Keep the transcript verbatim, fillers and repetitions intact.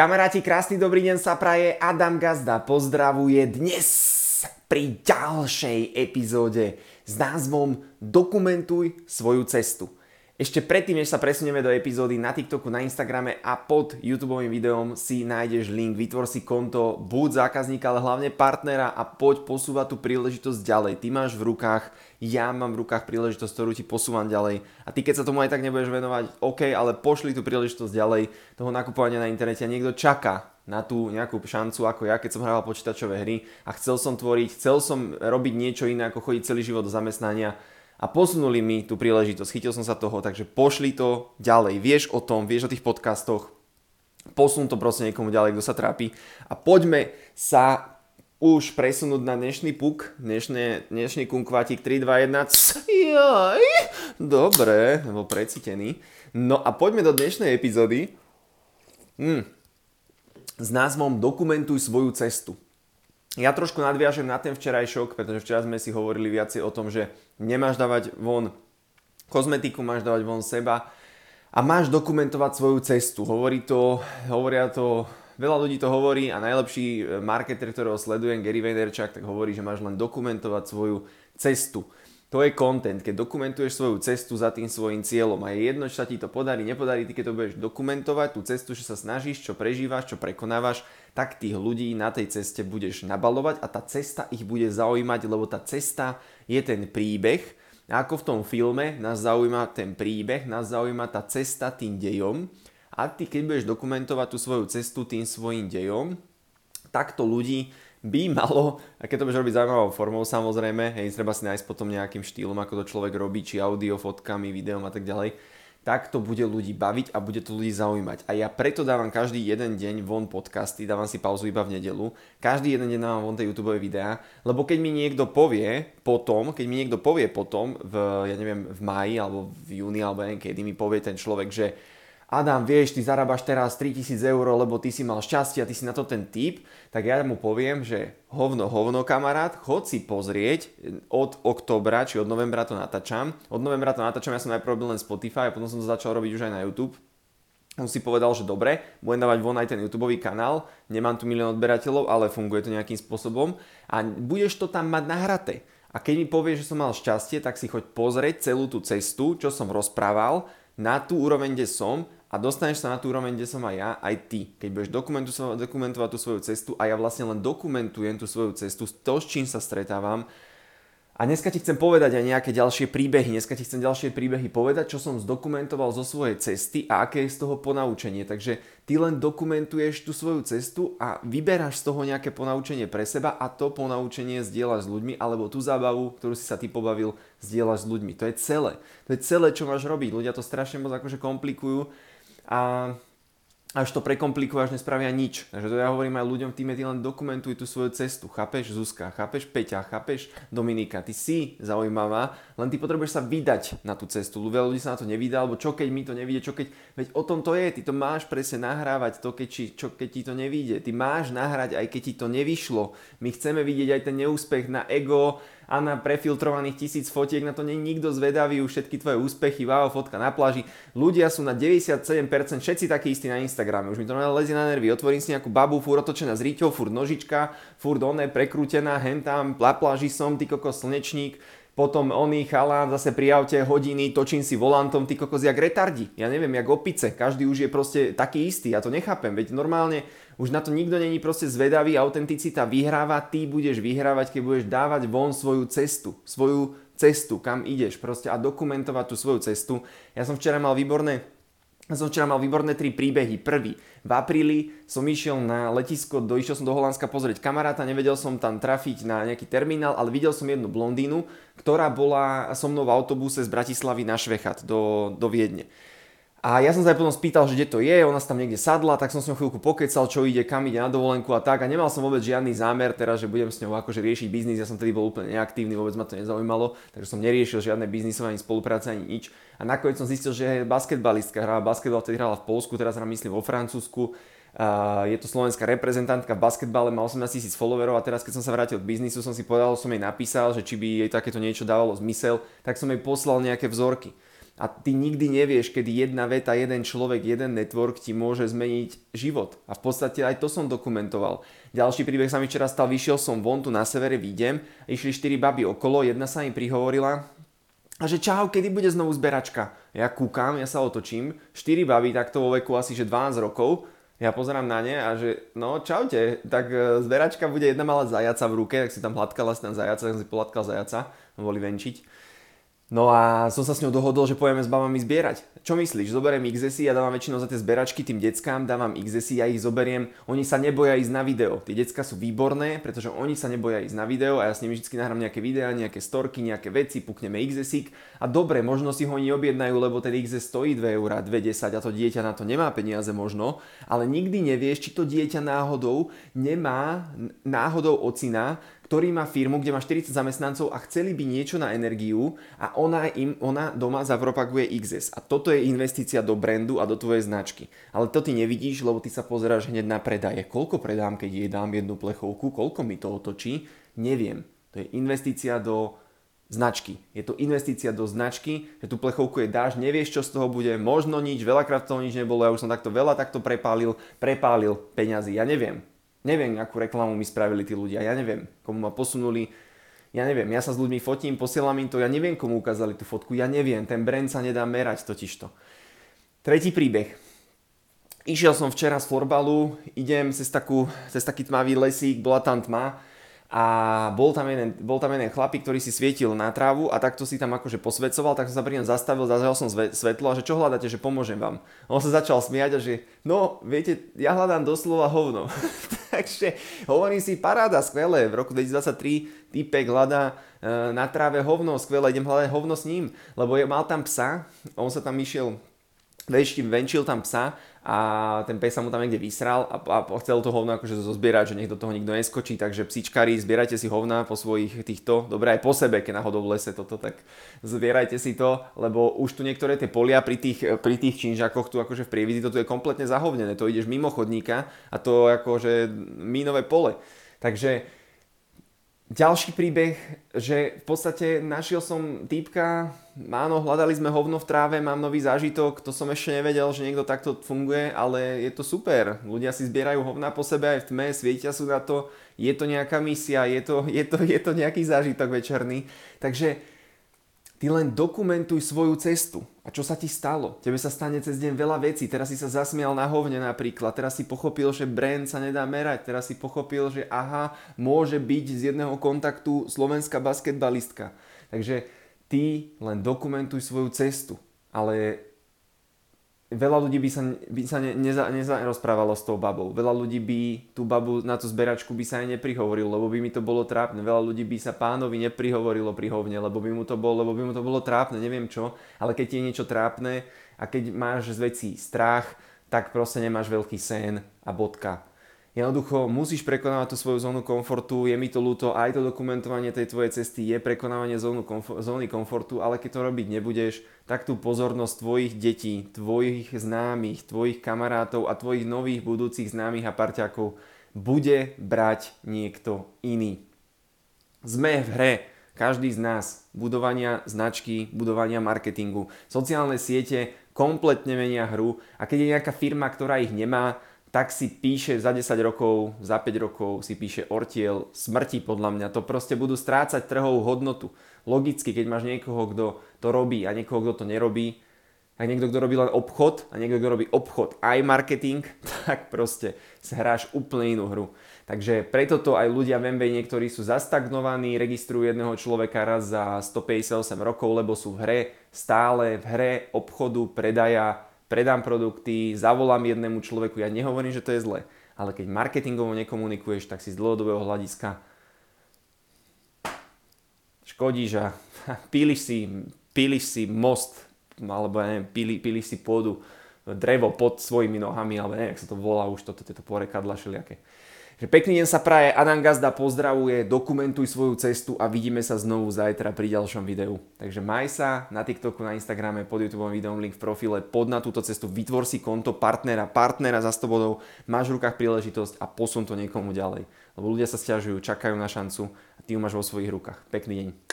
Kamaráti, krásny dobrý deň sa praje, Adam Gazda pozdravuje dnes pri ďalšej epizóde s názvom Dokumentuj svoju cestu. Ešte predtým, než sa presunieme do epizódy, na TikToku, na Instagrame a pod YouTube videom si nájdeš link, vytvor si konto, buď zákazníka, ale hlavne partnera a poď posúvať tú príležitosť ďalej. Ty máš v rukách, ja mám v rukách príležitosť, ktorú ti posúvam ďalej. A ty, keď sa tomu aj tak nebudeš venovať, OK, ale pošli tú príležitosť ďalej, toho nakupovania na internete, a niekto čaká na tú nejakú šancu, ako ja, keď som hral počítačové hry a chcel som tvoriť, chcel som robiť niečo iné, ako chodiť celý život do zamestnania. A posunuli mi tú príležitosť, chytil som sa toho, takže pošli to ďalej. Vieš o tom, vieš o tých podcastoch, posun to proste niekomu ďalej, kto sa trápi. A poďme sa už presunúť na dnešný puk, dnešné, dnešný kunkvátik tri, dva, jeden. Jaj, dobre, bol precítený. No a poďme do dnešnej epizódy hmm. s názvom Dokumentuj svoju cestu. Ja trošku nadviažem na ten včerajšok, pretože včera sme si hovorili viacej o tom, že nemáš dávať von kozmetiku, máš dávať von seba a máš dokumentovať svoju cestu. Hovorí to, hovoria to, veľa ľudí to hovorí a najlepší marketer, ktorého sledujem, Gary Vaynerchuk, tak hovorí, že máš len dokumentovať svoju cestu. To je content, keď dokumentuješ svoju cestu za tým svojím cieľom a je jedno, čo sa ti to podarí, nepodarí, ty keď to budeš dokumentovať, tú cestu, čo sa snažíš, čo prežívaš, čo prekonávaš, tak tých ľudí na tej ceste budeš nabalovať a tá cesta ich bude zaujímať, lebo tá cesta je ten príbeh. A ako v tom filme, nás zaujíma ten príbeh, nás zaujíma tá cesta tým dejom a ty keď budeš dokumentovať tú svoju cestu tým svojim dejom, tak to ľudí by malo, keď to budeš robiť zaujímavou formou samozrejme, hej, treba si nájsť potom nejakým štýlom, ako to človek robí, či audio, fotkami, videom a tak ďalej, tak to bude ľudí baviť a bude to ľudí zaujímať. A ja preto dávam každý jeden deň von podcasty, dávam si pauzu iba v nedeľu, každý jeden deň dávam von tie YouTube videá, lebo keď mi niekto povie potom, keď mi niekto povie potom, v, ja neviem, v máji alebo v júni alebo neviem, kedy mi povie ten človek, že Adam, vieš, ty zarábaš teraz tritisíc eur, lebo ty si mal šťastie a ty si na to ten typ, tak ja mu poviem, že hovno, hovno, kamarát, chod si pozrieť, od októbra, či od novembra to natáčam. Od novembra to natáčam, ja som najprv robil len Spotify a potom som to začal robiť už aj na YouTube. On si povedal, že dobre, budem dávať von aj ten YouTubeový kanál, nemám tu milión odberateľov, ale funguje to nejakým spôsobom a budeš to tam mať nahraté. A keď mi povieš, že som mal šťastie, tak si choď pozrieť celú tú cestu, čo som rozprával, na tú úroveň, kde som. A dostaneš sa na tú úroveň, kde som aj ja, aj ty. Keď budeš dokumentovať tú svoju cestu a ja vlastne len dokumentujem tú svoju cestu, to, s čím sa stretávam. A dneska ti chcem povedať aj nejaké ďalšie príbehy. Dneska ti chcem ďalšie príbehy povedať, čo som zdokumentoval zo svojej cesty a aké je z toho ponaučenie. Takže ty len dokumentuješ tú svoju cestu a vyberáš z toho nejaké ponaučenie pre seba a to ponaučenie zdieľaš s ľuďmi alebo tú zábavu, ktorú si sa ty pobavil, zdieľaš s ľuďmi. To je celé. To je celé, čo máš robiť. Ľudia to strašne moc akože komplikujú. A až to prekomplikuješ, nespravia nič. Takže to ja hovorím aj ľuďom v týme, ty len dokumentuj tú svoju cestu. Chápeš Zuzka, chápeš Peťa, chápeš Dominika, ty si zaujímavá, len ty potrebuješ sa vydať na tú cestu. Veľa ľudí sa na to nevydá, alebo čo keď mi to nevidie, čo keď... Veď o tom to je, ty to máš presne nahrávať, to keď, či, čo, keď ti to nevidie. Ty máš nahrať, aj keď ti to nevyšlo. My chceme vidieť aj ten neúspech na ego a na prefiltrovaných tisíc fotiek, na to nie je nikto zvedavý, už všetky tvoje úspechy, wow, fotka na pláži. Ľudia sú na deväťdesiatsedem percent všetci takí istí na Instagrame, už mi to lezie na nervy, otvorím si nejakú babu, furt otočená z riťou, furt nožička, furt oné prekrútená, hen tam, na pláži som, ty kokos slnečník, potom oný chalán zase pri aute hodiny, točím si volantom, ty kokos jak retardi, ja neviem, jak opice, každý už je proste taký istý, ja to nechápem, veď normálne už na to nikto není proste zvedavý, autenticita vyhráva, ty budeš vyhrávať, keď budeš dávať von svoju cestu, svoju cestu, kam ideš proste a dokumentovať tú svoju cestu. Ja som včera mal výborné, ja som včera mal výborné tri príbehy. Prvý, v apríli som išiel na letisko, doišiel som do Holandska pozrieť kamaráta, nevedel som tam trafiť na nejaký terminál, ale videl som jednu blondínu, ktorá bola so mnou v autobuse z Bratislavy na Schwechat do, do Viedne. A ja som sa aj potom spýtal, že kde to je, ona sa tam niekde sadla, tak som s ňou chvíľku pokecal, čo ide, kam ide na dovolenku a tak. A nemal som vôbec žiadny zámer teraz, že budem s ňou akože riešiť biznis, ja som tedy bol úplne neaktívny, vôbec ma to nezaujímalo, takže som neriešil žiadne biznisové ani spolupráce, ani nič. A nakoniec som zistil, že je basketbalistka, hráva basketbal, vtedy hrála v Poľsku, teraz hráva myslím vo Francúzsku. Uh, je to slovenská reprezentantka v basketbale, má osemnásťtisíc followerov a teraz keď som sa vrátil k biznisu, som si povedal, som jej napísal, že či by jej takéto niečo dávalo zmysel, tak som jej poslal nejaké vzorky. A ty nikdy nevieš, kedy jedna veta, jeden človek, jeden network ti môže zmeniť život. A v podstate aj to som dokumentoval. Ďalší príbeh sa mi včera stal, vyšiel som von, tu na severe Viedeň, išli štyri baby okolo, jedna sa mi prihovorila a že čau, kedy bude znovu zberačka? Ja kúkam, ja sa otočím, štyri baby takto vo veku asi že dvanásť rokov, ja pozerám na ne a že no čaute, tak zberačka bude, jedna mala zajaca v ruke, tak si tam hladkala si tam zajaca, tak si pohladkal zajaca, boli venčiť. No a som sa s ňou dohodol, že pojeme s babami zbierať. Čo myslíš? Zoberiem iks esy, ja dávam väčšinou za tie zberačky tým deckám, dávam iks esy, ja ich zoberiem. Oni sa neboja ísť na video. Tie decká sú výborné, pretože oni sa neboja ísť na video a ja s nimi vždycky nahrám nejaké videá, nejaké storky, nejaké veci, pukneme iks esík. A dobre, možno si ho oni objednajú, lebo ten iks es stojí dve eurá, dve desať a to dieťa na to nemá peniaze možno, ale nikdy nevieš, či to dieťa náhodou nemá náhodou ocina, ktorý má firmu, kde má štyridsať zamestnancov a chceli by niečo na energiu a ona im, ona doma zapropaguje iks es. A toto je investícia do brandu a do tvojej značky. Ale to ty nevidíš, lebo ty sa pozeráš hneď na predaje. Koľko predám, keď jej dám jednu plechovku, koľko mi to otočí, neviem. To je investícia do značky. Je to investícia do značky, že tú plechovku jej dáš, nevieš, čo z toho bude, možno nič, veľakrát toho nič nebolo, ja už som takto veľa takto prepálil, prepálil peňazí, ja neviem. Neviem, akú reklamu mi spravili tí ľudia, ja neviem, komu ma posunuli, ja neviem, ja sa s ľuďmi fotím, posielam im to, ja neviem, komu ukázali tú fotku, ja neviem, ten brand sa nedá merať totižto. Tretí príbeh. Išiel som včera z florbalu, idem cez, takú, cez taký tmavý lesík, bola tam tma a bol tam jeden, bol tam jeden chlapík, ktorý si svietil na trávu a takto si tam akože posvedcoval, tak som sa pri ňom zastavil, zazrel som svetlo a že čo hľadáte, že pomôžem vám. A on sa začal smiať a že no, viete, ja hľadám doslova hovno. Takže hovorím si, paráda, skvelé, v roku dvetisíctridsaťtri týpek hľadá e, na tráve hovno, skvelé, idem hľadať hovno s ním, lebo je, mal tam psa, on sa tam išiel, venčil, venčil tam psa a ten pes sa mu tam niekde vysral a, a chcel to hovno akože zozbierať, že nech do toho nikto neskočí, takže psíčkari, zbierajte si hovna po svojich týchto, dobre aj po sebe, keď náhodou v lese toto, tak zbierajte si to, lebo už tu niektoré tie polia pri tých, pri tých činžakoch tu akože v Prievidzi, to tu je kompletne zahovnené, to ideš mimo chodníka a to akože mínové pole. Takže ďalší príbeh, že v podstate našiel som týpka, áno, hľadali sme hovno v tráve, mám nový zážitok, to som ešte nevedel, že niekto takto funguje, ale je to super. Ľudia si zbierajú hovna po sebe aj v tme, svietia sú na to, je to nejaká misia, je to, je to, je to nejaký zážitok večerný. Takže ty len dokumentuj svoju cestu. A čo sa ti stalo? Tebe sa stane cez deň veľa vecí, teraz si sa zasmial na hovne napríklad, teraz si pochopil, že brand sa nedá merať, teraz si pochopil, že aha, môže byť z jedného kontaktu slovenská basketbalistka. Takže ty len dokumentuj svoju cestu, ale veľa ľudí by sa, by sa ne, neza, nezarozprávalo s tou babou, veľa ľudí by tú babu na tú zberačku by sa aj neprihovorilo, lebo by mi to bolo trápne, veľa ľudí by sa pánovi neprihovorilo pri hovne, lebo by mu to bolo, lebo by mu to bolo trápne, neviem čo, ale keď ti je niečo trápne a keď máš z vecí strach, tak proste nemáš veľký sen a bodka. Jednoducho musíš prekonávať tú svoju zónu komfortu, je mi to ľúto, aj to dokumentovanie tej tvojej cesty je prekonávanie zónu komfort, zóny komfortu, ale keď to robiť nebudeš, tak tú pozornosť tvojich detí, tvojich známych, tvojich kamarátov a tvojich nových budúcich známych a parťákov bude brať niekto iný. Sme v hre, každý z nás, budovania značky, budovania marketingu. Sociálne siete kompletne menia hru a keď je nejaká firma, ktorá ich nemá, tak si píše za desať rokov, za päť rokov si píše ortiel smrti podľa mňa. To proste budú strácať trhovú hodnotu. Logicky, keď máš niekoho, kto to robí a niekoho, kto to nerobí, a niekto, kto robí len obchod a niekto, kto robí obchod aj marketing, tak proste hráš úplne inú hru. Takže preto to aj ľudia v em bé, niektorí sú zastagnovaní, registrujú jedného človeka raz za stopäťdesiatosem rokov, lebo sú v hre stále, v hre obchodu, predaja, predám produkty, zavolám jednému človeku, ja nehovorím, že to je zle, ale keď marketingovo nekomunikuješ, tak si z dlhodobého hľadiska škodíš a píliš si, píliš si most, alebo ja neviem, píli, píliš si pôdu, drevo pod svojimi nohami, alebo neviem, jak sa to volá už, toto, tieto porekadla šeliaké. Pekný deň sa praje, Adam Gazda pozdravuje, dokumentuj svoju cestu a vidíme sa znovu zajtra pri ďalšom videu. Takže maj sa na TikToku, na Instagrame, pod YouTube videom, link v profile, pod na túto cestu, vytvor si konto partnera, partnera za sto bodov, máš v rukách príležitosť a posun to niekomu ďalej. Lebo ľudia sa sťažujú, čakajú na šancu a ty ju máš vo svojich rukách. Pekný deň.